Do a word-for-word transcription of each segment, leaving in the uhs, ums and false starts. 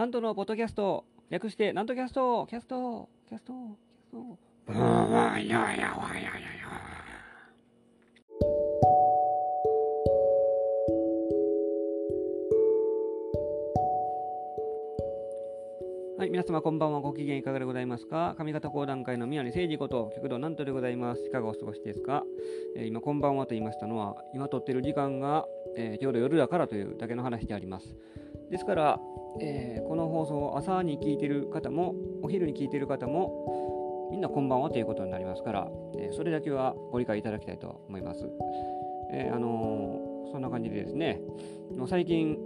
なんとのポッドキャスト、略してなんとキャスト、キャスト、キャスト、キャスト。はい、皆様こんばんは。ご機嫌いかがでございますか？上方講談会の宮根誠司こと旭堂なんとでございます。いかがお過ごしですか？えー、今こんばんはと言いましたのは、今撮ってる時間が、えー、ちょうど夜だからというだけの話であります。ですから、えー、この放送を朝に聞いてる方もお昼に聞いてる方もみんなこんばんはということになりますから、えー、それだけはご理解いただきたいと思います。えー、あのー、そんな感じでですね、もう最近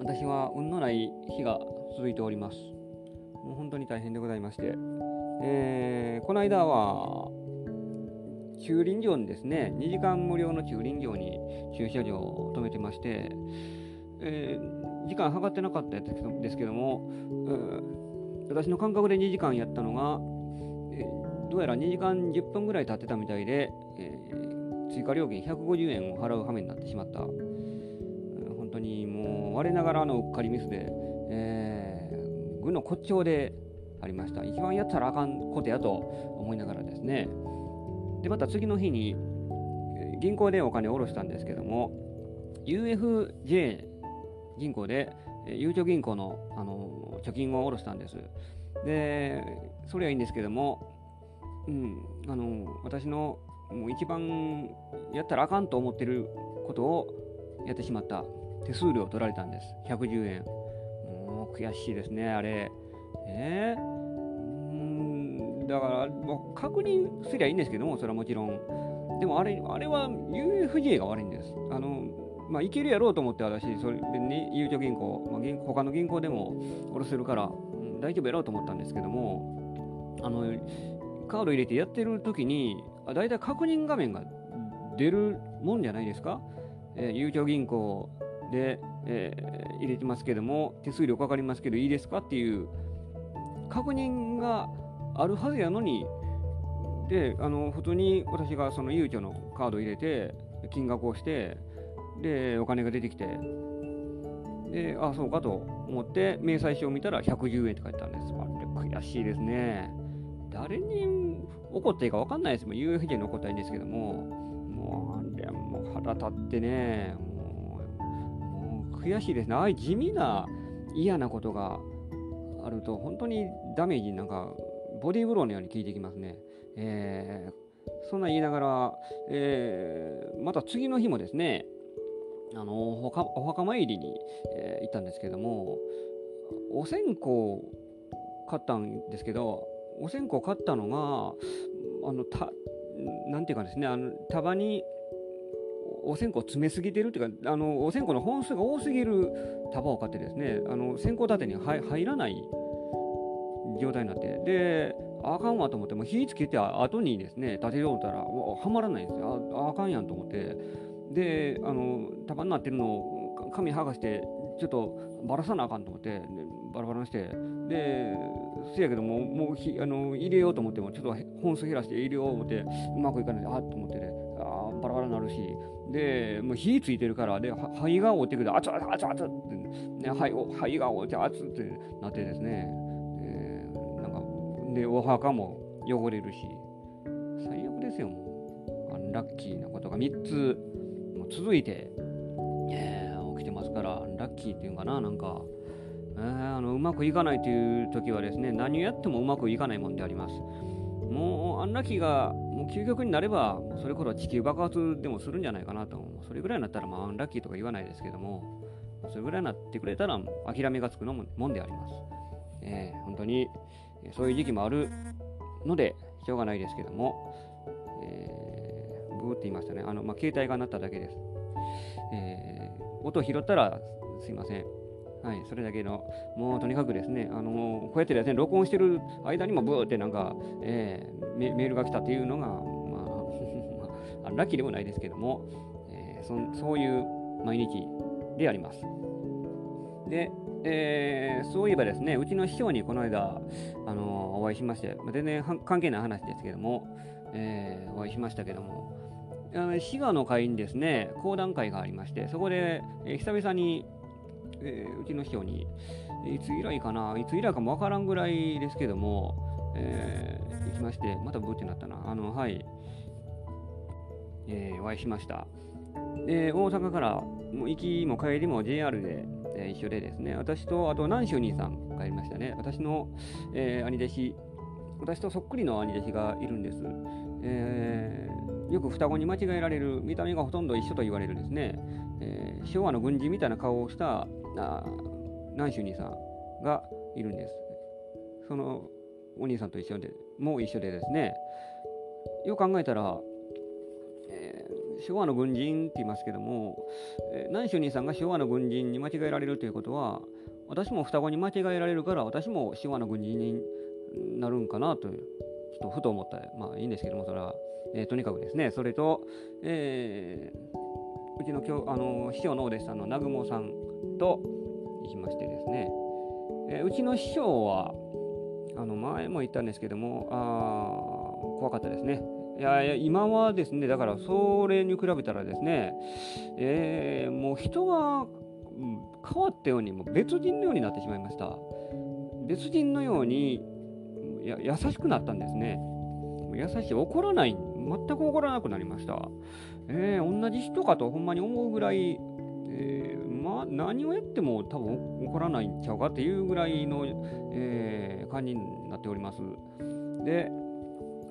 私は運のない日が続いております。もう本当に大変でございまして、えー、この間は駐輪場にですね、にじかん無料の駐輪場に駐車場を止めてまして、えー時間計ってなかったやつですけども、うん、私の感覚でにじかんやったのが、えー、どうやらにじかんじゅっぷんぐらい経ってたみたいで、えー、追加料金ひゃくごじゅうえんを払う羽目になってしまった。うん、本当にもう我ながらのうっかりミスで、えー、愚の骨頂でありました。一番やったらあかんことやと思いながらですね。でまた次の日に銀行でお金を下ろしたんですけども、 ユーエフジェー銀行で、ゆうちょ銀行の、あの貯金を下ろしたんです。で、それはいいんですけども、うん、あの私のもう一番やったらあかんと思ってることをやってしまった。手数料取られたんです。ひゃくじゅうえん。もう悔しいですね、あれ。えー、うん、だからもう確認すりゃいいんですけども、それはもちろん。でもあれ、あれは ユーエフジェー が悪いんです。あのまあ、いけるやろうと思って私、それにゆうちょ銀行、まあ、銀他の銀行でも下ろせるから、うん、大丈夫やろうと思ったんですけども、あのカード入れてやってる時にだいたい確認画面が出るもんじゃないですか。えー、ゆうちょ銀行で、えー、入れてますけども手数料かかりますけどいいですかっていう確認があるはずやのに、であの普通に私がそのゆうちょのカード入れて金額をして、でお金が出てきて、であそうかと思って明細書を見たらひゃくじゅうえんって書いてあるんです。あれ悔しいですね。誰に怒っていいか分かんないですもん。 ユーエフジェー に怒ったらいいんですけども、もうあれもう腹立ってね、もうもう悔しいですね。ああいう地味な嫌なことがあると本当にダメージ、なんかボディーブローのように効いてきますね。えー、そんな言いながら、えー、また次の日もですね、あのお墓参りに、えー、行ったんですけども、お線香買ったんですけど、お線香買ったのがあのたなんていうかですね、あの束にお線香詰めすぎてるっていうか、あのお線香の本数が多すぎる束を買ってですね、あの線香立てには入らない状態になって、であかんわと思って、もう火つけて後にですね立てようとしたらはまらないんですよ。ああかんやんと思って、であの束になってるのを紙剥がしてちょっとバラさなあかんと思って、ね、バラバラにして、でせやけどももうひあの入れようと思ってもちょっと本数減らして入れようと思ってうまくいかないで、あっと思ってね、あバラバラになるし、でもう火ついてるからで灰が覆ってくる、あつあつあつあつって、ね、灰, 灰が覆ってあつってなってですね、えー、なんかでお墓も汚れるし最悪ですよ。アンラッキーなことがみっつ続いて、えー、起きてますから、ラッキーっていうかな、なんか、えー、あのうまくいかないという時はですね、何をやってもうまくいかないもんであります。もうアンラッキーがもう究極になればそれこそ地球爆発でもするんじゃないかなと思う。それぐらいになったら、まあ、アンラッキーとか言わないですけども、それぐらいになってくれたら諦めがつくのもんであります。えー、本当にそういう時期もあるのでしょうがないですけども、ブーって言いましたね。あの、まあ、携帯が鳴っただけです。えー、音を拾ったらすいません。はい、それだけの、もうとにかくですね、あのこうやってですね、録音してる間にもブーってなんか、えー、メ, メールが来たっていうのが、まあ、ラッキーでもないですけども、えー、そ, そういう毎日であります。で、えー、そういえばですね、うちの師匠にこの間、あのお会いしまして、まあ、全然関係ない話ですけども、えー、お会いしましたけども、滋賀の会にですね講談会がありまして、そこで、えー、久々に、えー、うちの師匠にいつ以来かないつ以来かもわからんぐらいですけども、えー、行きまして、またブーってなったなあのはい、えー、お会いしました。で、大阪からもう行きも帰りも ジェイアール で、えー、一緒でですね、私とあと南州兄さん帰りましたね。私の、えー、兄弟子私とそっくりの兄弟子がいるんです。えー、よく双子に間違えられる、見た目がほとんど一緒と言われるですね、えー、昭和の軍人みたいな顔をしたあ南州兄さんがいるんです。そのお兄さんと一緒でもう一緒でですね、よく考えたら、えー、昭和の軍人って言いますけども、えー、南州兄さんが昭和の軍人に間違えられるということは、私も双子に間違えられるから私も昭和の軍人になるんかなという、ちょっとふと思ったら、まあいいんですけども、それは、えー、とにかくですね、それと、えー、うちの、あの師匠のお弟子さんの南雲さんと行きましてですね、えー、うちの師匠はあの前も言ったんですけども、あ怖かったですね。いやいや今はですね、だからそれに比べたらですね、えー、もう人が変わったように、もう別人のようになってしまいました。別人のようにや優しくなったんですね。優しい、怒らない、全く怒らなくなりました。えー、同じ人かとほんまに思うぐらい、えー、まあ何をやっても多分怒らないんちゃうかっていうぐらいの、えー、感じになっております。で、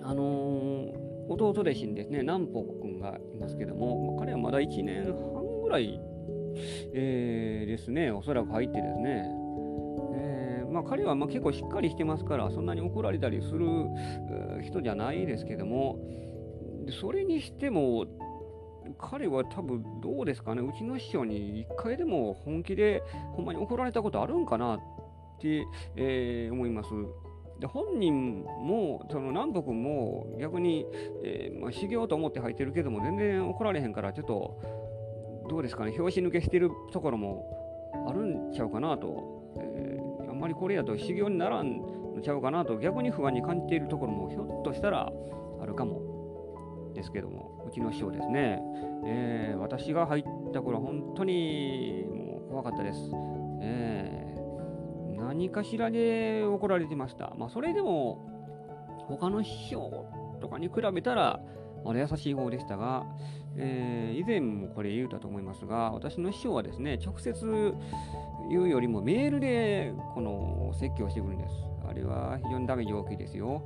あのー、弟弟子にですね、南方くんがいますけども、彼はまだいちねんはんぐらい、えー、ですね、おそらく入ってですね、まあ、彼はまあ結構しっかりしてますから、そんなに怒られたりする人じゃないですけども、それにしても彼は多分どうですかね、うちの師匠に一回でも本気でほんまに怒られたことあるんかなって、えー、思います。で、本人もその南北も逆に、えーまあ、修行と思って入ってるけども全然怒られへんから、ちょっとどうですかね、拍子抜けしてるところもあるんちゃうかなと、あまりこれだと修行にならんのちゃうかなと逆に不安に感じているところもひょっとしたらあるかもですけども、うちの師匠ですね、えー、私が入った頃は本当にもう怖かったです。えー、何かしらで怒られてました。まあ、それでも他の師匠とかに比べたらまだ優しい方でしたが、えー、以前もこれ言うたと思いますが、私の師匠はですね、直接言うよりもメールでこの説教してくるんです。あれは非常にダメージ大きいですよ。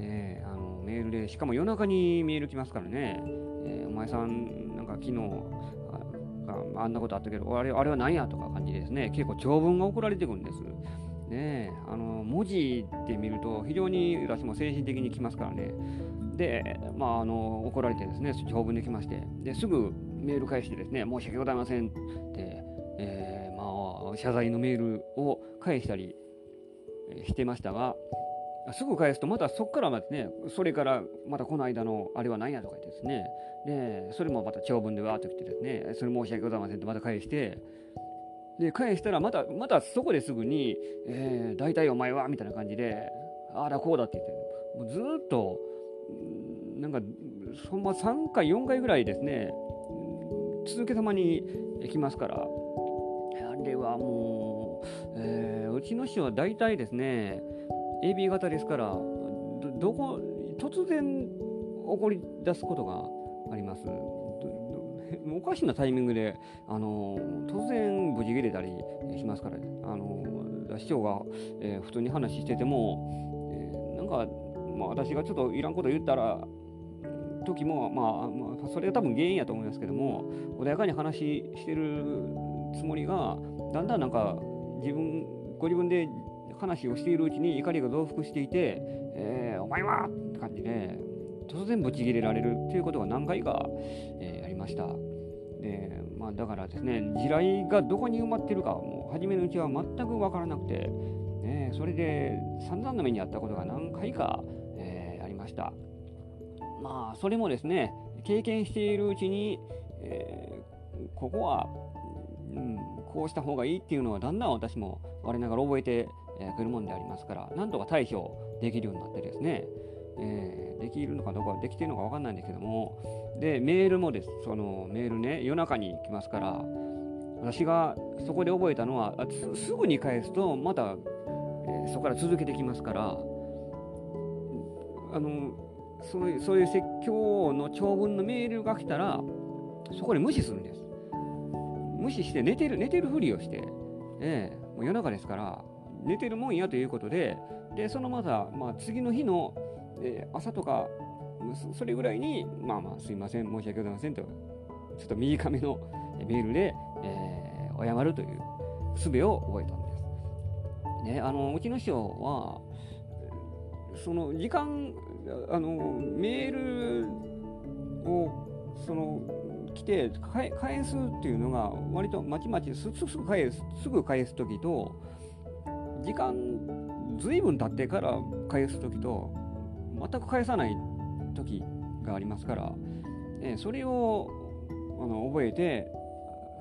えー、あのメールで、しかも夜中にメール来ますからね、えー、お前さんなんか昨日 あ, あんなことあったけどあれ、あれは何やとか感じでですね、結構長文が送られてくるんです。ね、あの文字で見ると非常に私も精神的にきますからね。で、まあ、あの怒られてですね、長文できまして、ですぐメール返してですね、申し訳ございませんって、えーまあ、謝罪のメールを返したりしてましたが、すぐ返すとまたそこからまたね、それからまたこの間のあれは何やとか言ってですね、でそれもまた長文でわーっと来てですね、それ申し訳ございませんってまた返して、で返したらまたまたそこですぐに、えー、大体お前はみたいな感じで、あらこうだって言って、もうずっとなんかそんまさんかいよんかいぐらいですね、続けたまに来ますから、あれはもう、えー、うちの師匠は大体ですね エービー 型ですから、 ど, どこ突然怒り出すことがあります。おかしなタイミングで、あのー、突然ブチ切れたりしますから、あのー、師匠が、えー、普通に話してても、えー、なんか、まあ、私がちょっといらんこと言ったら時も、まあまあ、それが多分原因やと思いますけども、穏やかに話してるつもりがだんだんなんか自分ご自分で話をしているうちに怒りが増幅していて、えー、お前はって感じで突然ブチ切れられるということが何回か、えー、ありました。で、まあ、だからですね、地雷がどこに埋まってるかもう初めのうちは全く分からなくて、ね、それで散々な目にあったことが何回か、えー、ありました。まあそれもですね、経験しているうちに、えー、ここは、うん、こうした方がいいっていうのはだんだん私も我ながら覚えてくるもんでありますから、なんとか対処できるようになってですね、えー、できるのかどうかできているのか分かんないんですけども、でメールもです、そのメールね、夜中に来ますから、私がそこで覚えたのは、すぐに返すとまた、えー、そこから続けてきますから、あの そ, のそういう説教の長文のメールが来たらそこで無視するんです。無視して寝てる寝てるふりをして、えー、もう夜中ですから寝てるもんやということで、でそのまた、まあ、次の日の、えー、朝とかそれぐらいに、まあまあすいません、申し訳ございませんと、ちょっと短めのメールで、えー、謝るという術を覚えたんです。ね、あのうちの師匠はその時間あのメールをその来て返すっていうのが割とまちまちすぐ返すすぐ返す時と、時間ずいぶん経ってから返す時と全く返さない時がありますから、ね、それをあの覚えて、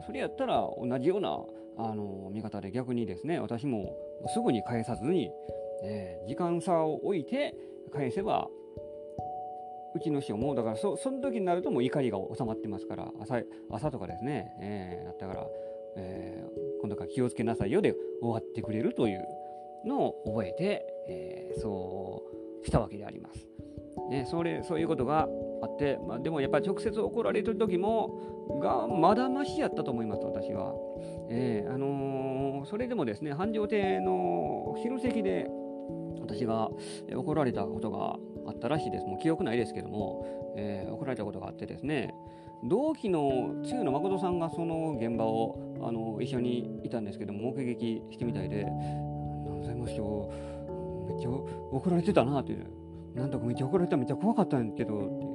それやったら同じようなあの見方で逆にですね、私もすぐに返さずに、えー、時間差を置いて返せば、うちの師匠もだから そ, その時になるともう怒りが収まってますから、 朝, 朝とかですね、えー、だったから、えー、今度から気をつけなさいよで終わってくれるというのを覚えて、えー、そうしたわけであります。ね、それそういうことがあって、まあ、でもやっぱり直接怒られてる時もがまだましやったと思います私は、えーあのー、それでもですね、繁盛亭の昼席で私が怒られたことがあったらしいです。もう記憶ないですけども、えー、怒られたことがあってですね、同期の露野誠さんがその現場を、あのー、一緒にいたんですけども目撃してみたいで、何歳もしようめっちゃ怒られてたなっていう。なんとかめっちゃ怒られた、めっちゃ怖かったんけどって、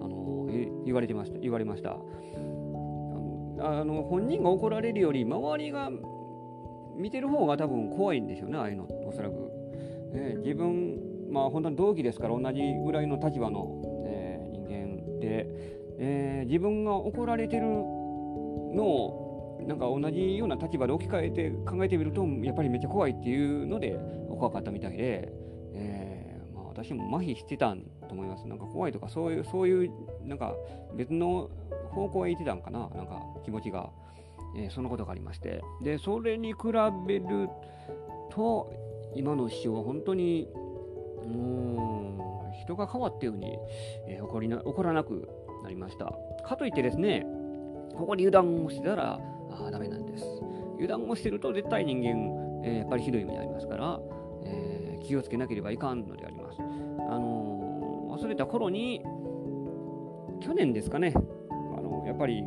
あの言われてました言われました。あの、あの本人が怒られるより周りが見てる方が多分怖いんでしょうね、ああいうのおそらく、えー、自分まあ本当に同期ですから同じぐらいの立場の、えー、人間で、えー、自分が怒られてるのをなんか同じような立場で置き換えて考えてみるとやっぱりめっちゃ怖いっていうので怖かったみたいで。えー私も麻痺してたんと思います。なんか怖いとかそういうそういうなんか別の方向へ行ってたんかな、なんか気持ちが、えー、そのことがありまして、でそれに比べると今の師匠は本当にもう人が変わったように、えー、怒りな怒らなくなりました。かといってですね、ここで油断をしてたらあダメなんです。油断をしてると絶対人間、えー、やっぱりひどい目にありますから、えー、気をつけなければいかんのであります。あの忘れた頃に去年ですかね、あのやっぱり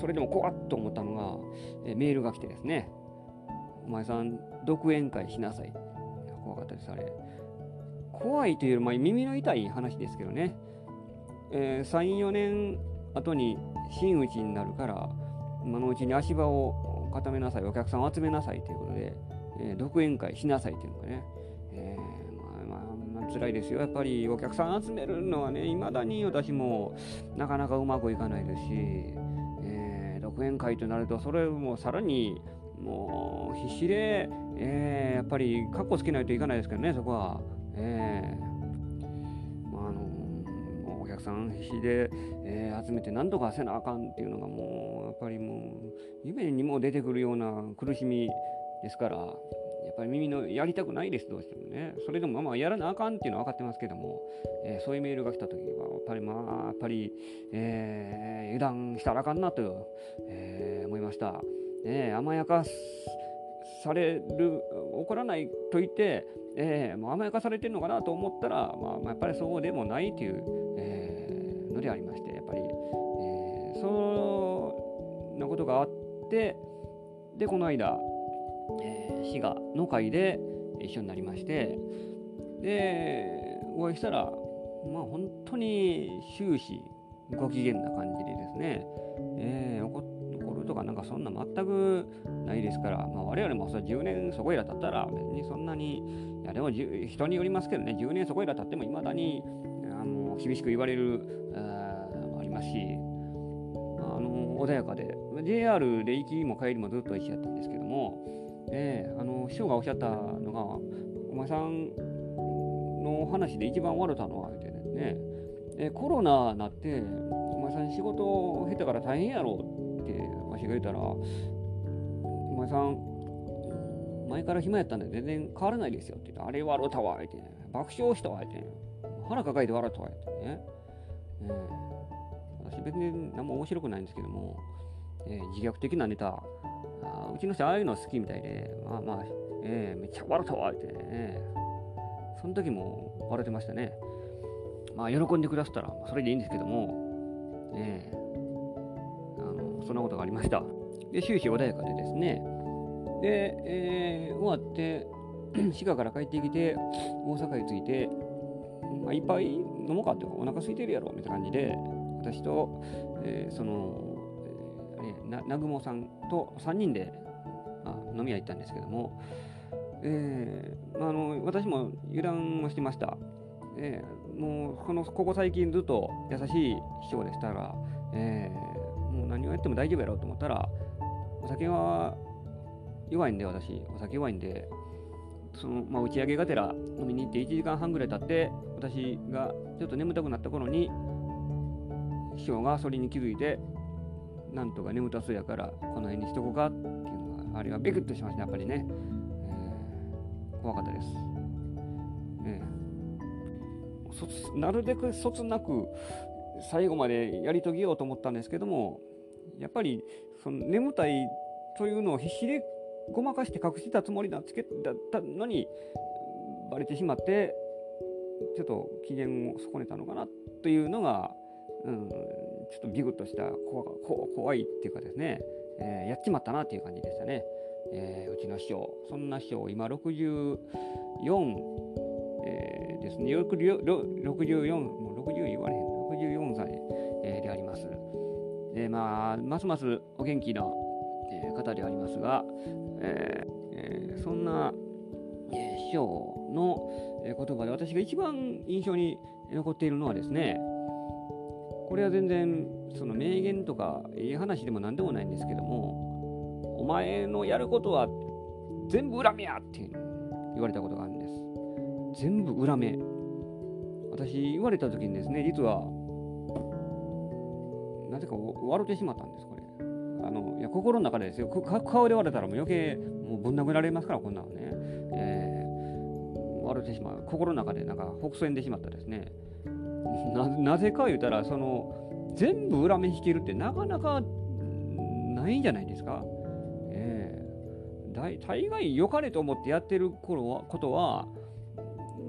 それでも怖っと思ったのが、えメールが来てですね、お前さん独演会しなさい。怖かったです。あれ怖いというより、まあ、耳の痛い話ですけどね、えー、さんよねん後に真打ちになるから今のうちに足場を固めなさい、お客さんを集めなさいということで、えー、独演会しなさいというのがね、えー辛いですよ。やっぱりお客さん集めるのはね、いまだに私もなかなかうまくいかないですし、えー、独演会となるとそれもさらにもう必死で、えー、やっぱりカッコつけないといかないですけどね、そこは、えーまあ、あのお客さん必死で、えー、集めてなんとかせなあかんっていうのがもうやっぱりもう夢にも出てくるような苦しみですから、やっぱり耳のやりたくないです、どうしてもね。それでもまあやらなあかんっていうのは分かってますけども、えー、そういうメールが来た時はやっぱりまあやっぱり、えー、油断したらあかんなと、えー、思いました、えー、甘やかされる怒らないと言って、えー、甘やかされてるのかなと思ったら、まあ、まあやっぱりそうでもないという、えー、のでありまして、やっぱり、えー、そんなことがあってでこの間、えー、滋賀の会で一緒になりまして、でお会いしたらまあ本当に終始ご機嫌な感じでですね、えー、怒るとかなんかそんな全くないですから、まあ、我々もそじゅうねんそこいら経ったら別にそんなに、いやでも人によりますけどね、じゅうねんそこいら経ってもいまだにあの厳しく言われる あ, ありますし、あの穏やかで ジェイアール で行きも帰りもずっと一緒だったんですけども、えー、あの師匠がおっしゃったのが、お前さんの話で一番悪たのはってですね、えー、コロナになってお前さん仕事減ったから大変やろってわしが言ったら、お前さん前から暇やったんで全然変わらないですよって言って、あれ笑うたわ言ってね、爆笑したわ言ってね、腹抱えて笑ったわ言ってね、えー、私別に何も面白くないんですけども、えー、自虐的なネタ、あうちの人ああいうの好きみたいで、まあまあ、えー、めっちゃ笑ったわ言ってね、えー、その時も笑ってましたね。まあ喜んでくださったらそれでいいんですけども、えーそんなことがありました。で終始穏やかでですね、で、えー、終わって滋賀から帰ってきて大阪に着いて、まあ、いっぱい飲もうかってお腹空いてるやろみたいな感じで私と、えー、その、えー、南雲さんとさんにんで、まあ、飲み屋行ったんですけども、えーまあ、あの私も油断をしてました、えー、もうこのここ最近ずっと優しい師匠でしたら、えーもう何をやっても大丈夫やろうと思ったら、お酒は弱いんで、私お酒弱いんで、その、まあ、打ち上げがてら飲みに行っていちじかんはんぐらい経って、私がちょっと眠たくなった頃に師匠がそれに気づいて、なんとか眠たそうやからこの辺にしとこうかっていうのが、あれはビクッとしましたね、やっぱりね、えー、怖かったです、えー、なるべくそつなく最後までやり遂げようと思ったんですけども、やっぱりその眠たいというのを必死でごまかして隠してたつもりだったのにバレてしまって、ちょっと機嫌を損ねたのかなというのが、うん、ちょっとビクッとした 怖, 怖いっていうかですね、えー、やっちまったなっていう感じでしたね、えー、うちの師匠、そんな師匠今ろくじゅうよん、えー、ですね、ろくじゅうよんもうろくじゅう言われへんろくじゅうよんさいであります。で、まあ、ますますお元気な方でありますが、えー、そんな師匠の言葉で私が一番印象に残っているのはですね、これは全然その名言とかいい話でも何でもないんですけども、お前のやることは全部恨みやって言われたことがあるんです。全部恨め。私言われた時にですね、実はなぜか笑ってしまったんですこれ。あのいや心の中でですよ、顔で笑ったらもう余計もうぶん殴られますから、こんなのね、えー、笑ってしまう、心の中でなんかほくそ笑んでしまったですね。 な, なぜか言うたら、その全部裏目引けるってなかなかないんじゃないですか、えー、大概良かれと思ってやってる頃はことは、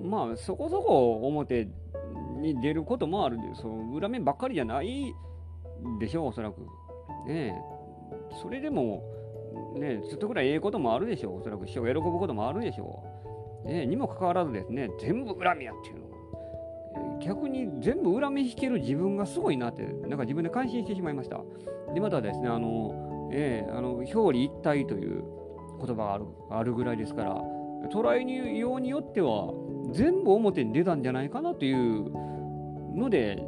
まあそこそこ表に出ることもあるで、その裏面ばっかりじゃないでしょう、おそらくね。えそれでもね、ちょっとぐらいええこともあるでしょう、おそらく師匠が喜ぶこともあるでしょう、ね、にもかかわらずですね、全部恨みやっていうの、逆に全部恨み引ける自分がすごいなって、なんか自分で感心してしまいました。でまたですね、あの、えー、あの表裏一体という言葉がある、あるぐらいですから、捉えようによっては全部表に出たんじゃないかなというので、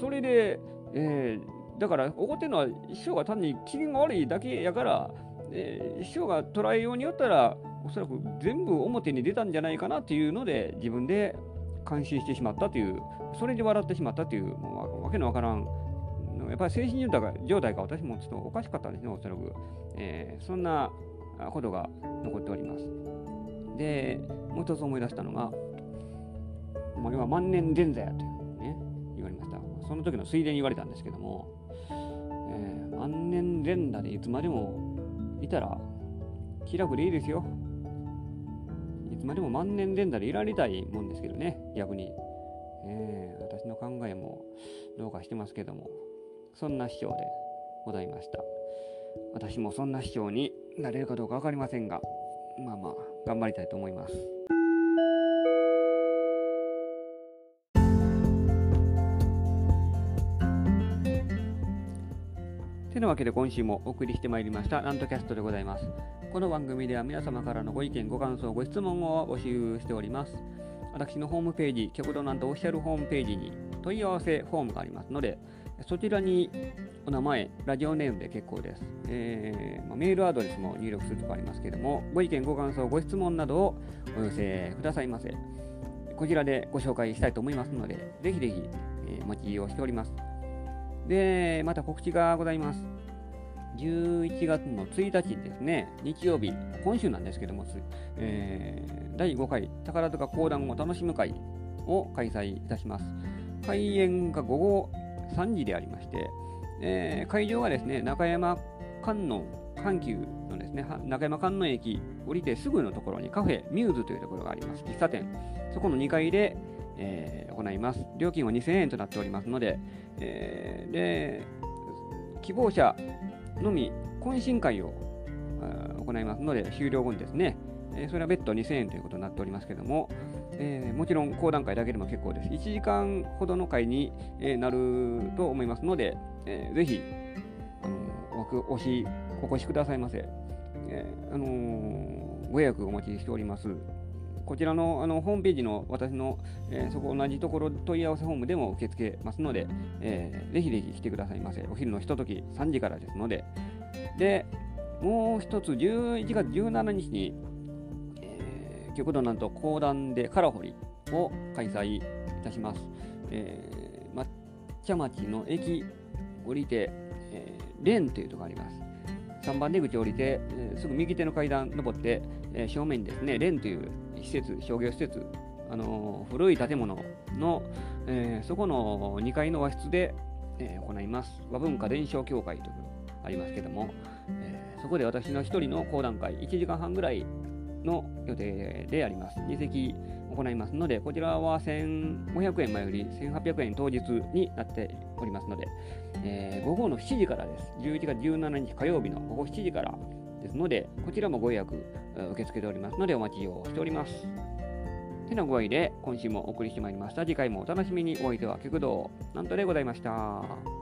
それで、えー、だから怒ってるのは師匠が単に機嫌が悪いだけやから、えー、師匠が捉えようによったらおそらく全部表に出たんじゃないかなというので、自分で感心してしまったという、それで笑ってしまったという、もうわけのわからん、やっぱり精神状態が私もちょっとおかしかったんですね、おそらく、えー、そんなことが残っております。でもう一つ思い出したのが、まあ、今万年前座やと、ね、言われました。その時のついでに言われたんですけども、えー、万年前座でいつまでもいたら気楽でいいですよ。いつまでも万年前座でいられたいもんですけどね、逆に、えー、私の考えもどうかしてますけども、そんな師匠でございました。私もそんな師匠になれるかどうか分かりませんが、まあまあ頑張りたいと思います。てなわけで今週もお送りしてまいりましたラントキャストでございます。この番組では皆様からのご意見ご感想ご質問を募集しております。私のホームページ、極道なんとオフィシャルホームページに問い合わせフォームがありますので、そちらにお名前、ラジオネームで結構です、えーまあ、メールアドレスも入力するとかありますけれども、ご意見ご感想ご質問などをお寄せくださいませ。こちらでご紹介したいと思いますので、ぜひぜひ、えー、お待ちをしております。でまた告知がございます。じゅういちがつのついたちですね、日曜日、今週なんですけども、えー、だいごかい宝塚講談を楽しむ会を開催いたします。開演がごごさんじでありまして、えー、会場はですね、中山観音阪急のですね、中山観音駅降りてすぐのところにカフェミューズというところがあります。喫茶店、そこのにかいで、えー、行います。料金はにせんえんとなっておりますので、えー、で希望者のみ懇親会を行いますので、終了後にですね、えー、それは別途にせんえんということになっておりますけれども、えー、もちろん講談会だけでも結構です。いちじかんほどの会になると思いますので、えー、ぜひあの お, お, しお越しくださいませ、えーあのー、ご予約をお待ちしております。こちら の, あのホームページの私の、えー、そこ同じところ問い合わせフォームでも受け付けますので、えー、ぜひぜひ来てくださいませ。お昼のひとときさんじからですので。で、もう一つじゅういちがつじゅうしちにちに、えー、極度なんと講談でカラホリを開催いたします。えー、抹茶町の駅降りて、えー、レーンというところがあります。さんばん出口降りて、えー、すぐ右手の階段登って、えー、正面にですね、レーンという施設、商業施設、あのー、古い建物の、えー、そこのにかいの和室で、えー、行います。和文化伝承協会というありますけども、えー、そこで私の一人の講談会いちじかんはんぐらいの予定であります。に席行いますので、こちらはせんごひゃくえん前よりせんはっぴゃくえん当日になっておりますので、えー、午後のしちじからです。じゅういちがつじゅうしちにち火曜日の午後しちじからですので、こちらもご予約受け付けておりますので、お待ちをしております。てな具合で今週もお送りしてまいりました。次回もお楽しみに。お相手は極道なんとでございました。